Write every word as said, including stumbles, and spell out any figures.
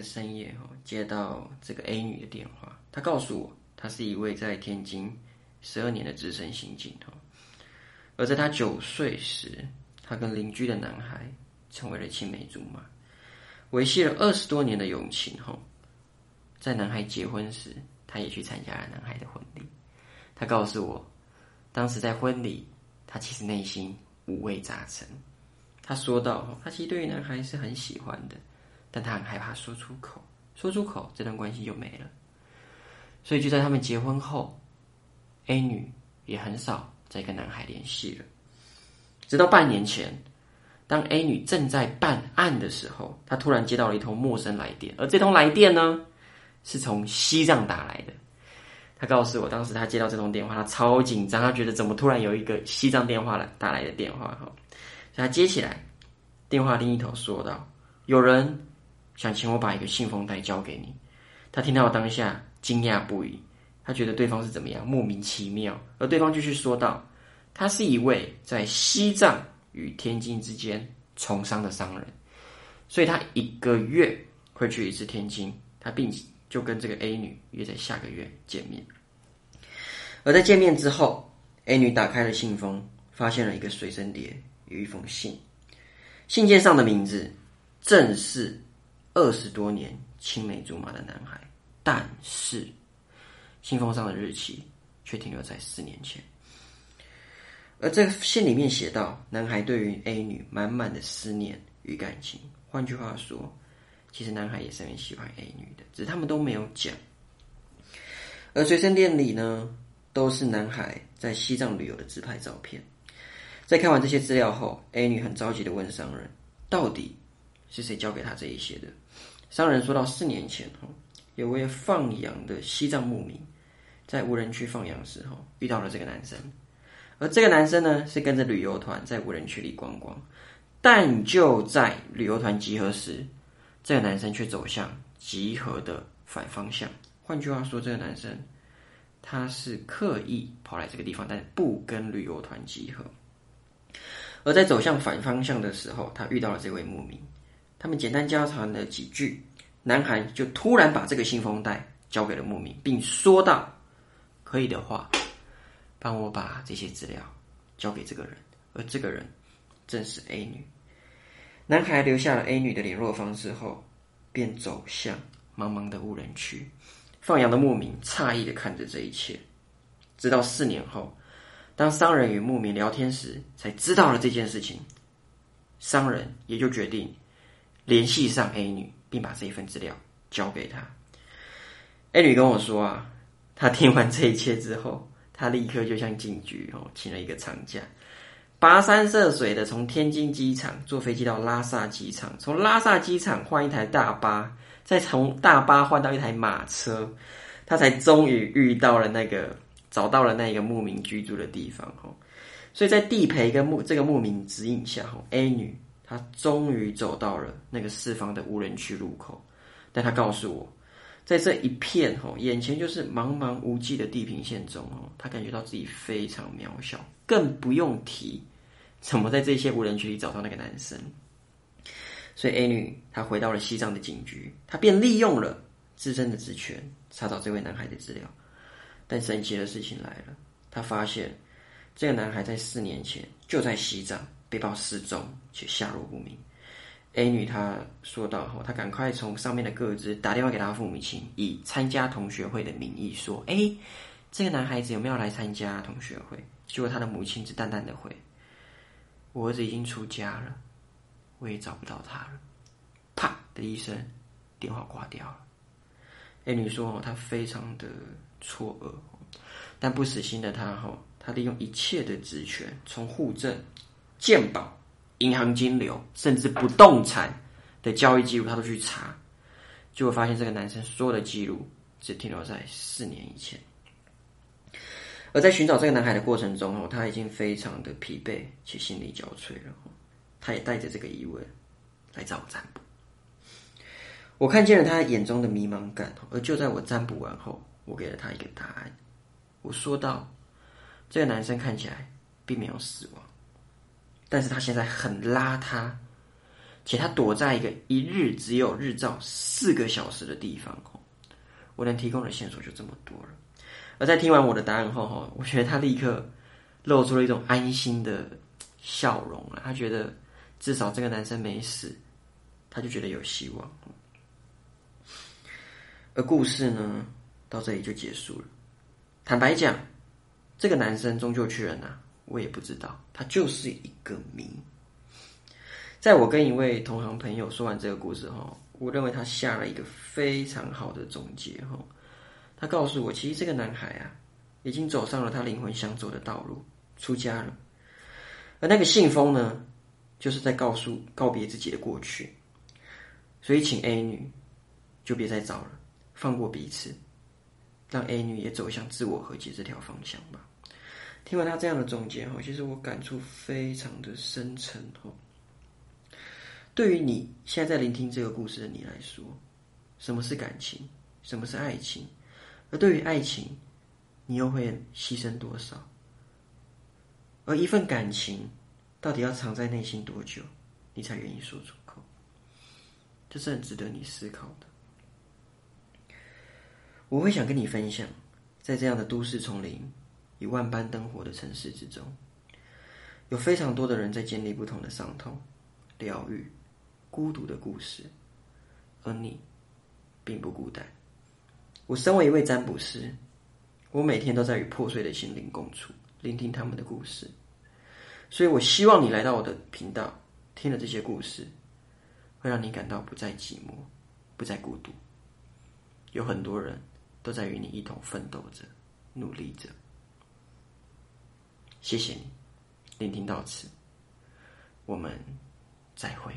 个深夜接到这个 A 女的电话，她告诉我她是一位在天津十二年的资深刑警，而在她九岁时，她跟邻居的男孩成为了青梅竹马，维系了二十多年的友情。在男孩结婚时，她也去参加了男孩的婚礼。她告诉我，当时在婚礼，她其实内心五味杂陈。她说到，她其实对于男孩是很喜欢的，但她很害怕说出口，说出口这段关系就没了。所以就在他们结婚后， A 女也很少再跟男孩联系了。直到半年前，当 A 女正在办案的时候，她突然接到了一通陌生来电，而这通来电呢，是从西藏打来的。她告诉我，当时她接到这通电话，她超紧张，她觉得怎么突然有一个西藏电话打来的电话，所以她接起来，电话另一头说道，有人想请我把一个信封袋交给你。她听到当下惊讶不已，他觉得对方是怎么样莫名其妙。而对方继续说道，他是一位在西藏与天津之间从商的商人，所以他一个月会去一次天津，他并就跟这个 A 女约在下个月见面。而在见面之后， A 女打开了信封，发现了一个随身碟与一封信，信件上的名字正是二十多年青梅竹马的男孩，但是信封上的日期却停留在四年前。而这个信里面写到，男孩对于 A 女满满的思念与感情。换句话说，其实男孩也是很喜欢 A 女的，只是他们都没有讲。而随身碟里呢，都是男孩在西藏旅游的自拍照片。在看完这些资料后， A 女很着急地问商人，到底是谁交给他这一些的？商人说到，四年前哦，有位放羊的西藏牧民在无人区放羊时候遇到了这个男生，而这个男生呢是跟着旅游团在无人区里观光，但就在旅游团集合时，这个男生却走向集合的反方向。换句话说，这个男生他是刻意跑来这个地方，但不跟旅游团集合。而在走向反方向的时候，他遇到了这位牧民，他们简单交谈了几句，男孩就突然把这个信封袋交给了牧民，并说道，可以的话帮我把这些资料交给这个人。而这个人正是 A 女。男孩留下了 A 女的联络方式后，便走向茫茫的无人区。放羊的牧民诧异地看着这一切，直到四年后，当商人与牧民聊天时才知道了这件事情。商人也就决定联系上 A 女，并把这一份资料交给他。 A 女跟我说啊，她听完这一切之后，她立刻就像警局、哦、请了一个长假，跋山涉水的从天津机场坐飞机到拉萨机场，从拉萨机场换一台大巴，再从大巴换到一台马车，她才终于遇到了那个找到了那个牧民居住的地方、哦、所以在地陪跟牧这个牧民指引下、哦、A 女他终于走到了那个四方的无人区入口，但他告诉我，在这一片、哦、眼前就是茫茫无际的地平线中、哦、他感觉到自己非常渺小，更不用提怎么在这些无人区里找到那个男生。所以 A 女她回到了西藏的警局，她便利用了自身的职权查找这位男孩的资料。但神奇的事情来了，她发现这个男孩在四年前就在西藏被曝失踪且下落不明。 A 女她说到后，她赶快从上面的个资打电话给她父母亲，以参加同学会的名义说，诶，这个男孩子有没有来参加同学会？结果她的母亲只淡淡的回，我儿子已经出家了，我也找不到他了。啪的一声，电话挂掉了。 A 女说她非常的错愕，但不死心的她，她利用一切的职权，从户政、健保、银行金流，甚至不动产的交易记录，他都去查，结果发现这个男生所有的记录只停留在四年以前。而在寻找这个男孩的过程中，他已经非常的疲惫且心力交瘁了。他也带着这个疑问来找我占卜，我看见了他眼中的迷茫感。而就在我占卜完后，我给了他一个答案。我说道，这个男生看起来并没有死亡，但是他现在很邋遢，且他躲在一个一日只有日照四个小时的地方。我能提供的线索就这么多了。而在听完我的答案后，我觉得他立刻露出了一种安心的笑容，他觉得至少这个男生没死，他就觉得有希望。而故事呢，到这里就结束了。坦白讲，这个男生终究去了哪，我也不知道，他就是一个谜。在我跟一位同行朋友说完这个故事后，我认为他下了一个非常好的总结后，他告诉我，其实这个男孩啊，已经走上了他灵魂想走的道路，出家了。而那个信封呢，就是在告诉告别自己的过去。所以，请 A 女就别再找了，放过彼此，让 A 女也走向自我和解这条方向吧。听完他这样的总结后，其实我感触非常的深沉哦。对于你现在在聆听这个故事的你来说，什么是感情，什么是爱情？而对于爱情，你又会牺牲多少？而一份感情到底要藏在内心多久，你才愿意说出口？这是很值得你思考的。我会想跟你分享，在这样的都市丛林，一万般灯火的城市之中，有非常多的人在经历不同的伤痛、疗愈、孤独的故事，而你并不孤单。我身为一位占卜师，我每天都在与破碎的心灵共处，聆听他们的故事。所以我希望你来到我的频道，听了这些故事，会让你感到不再寂寞，不再孤独。有很多人都在与你一同奋斗着，努力着。谢谢你，聆听到此，我们再会。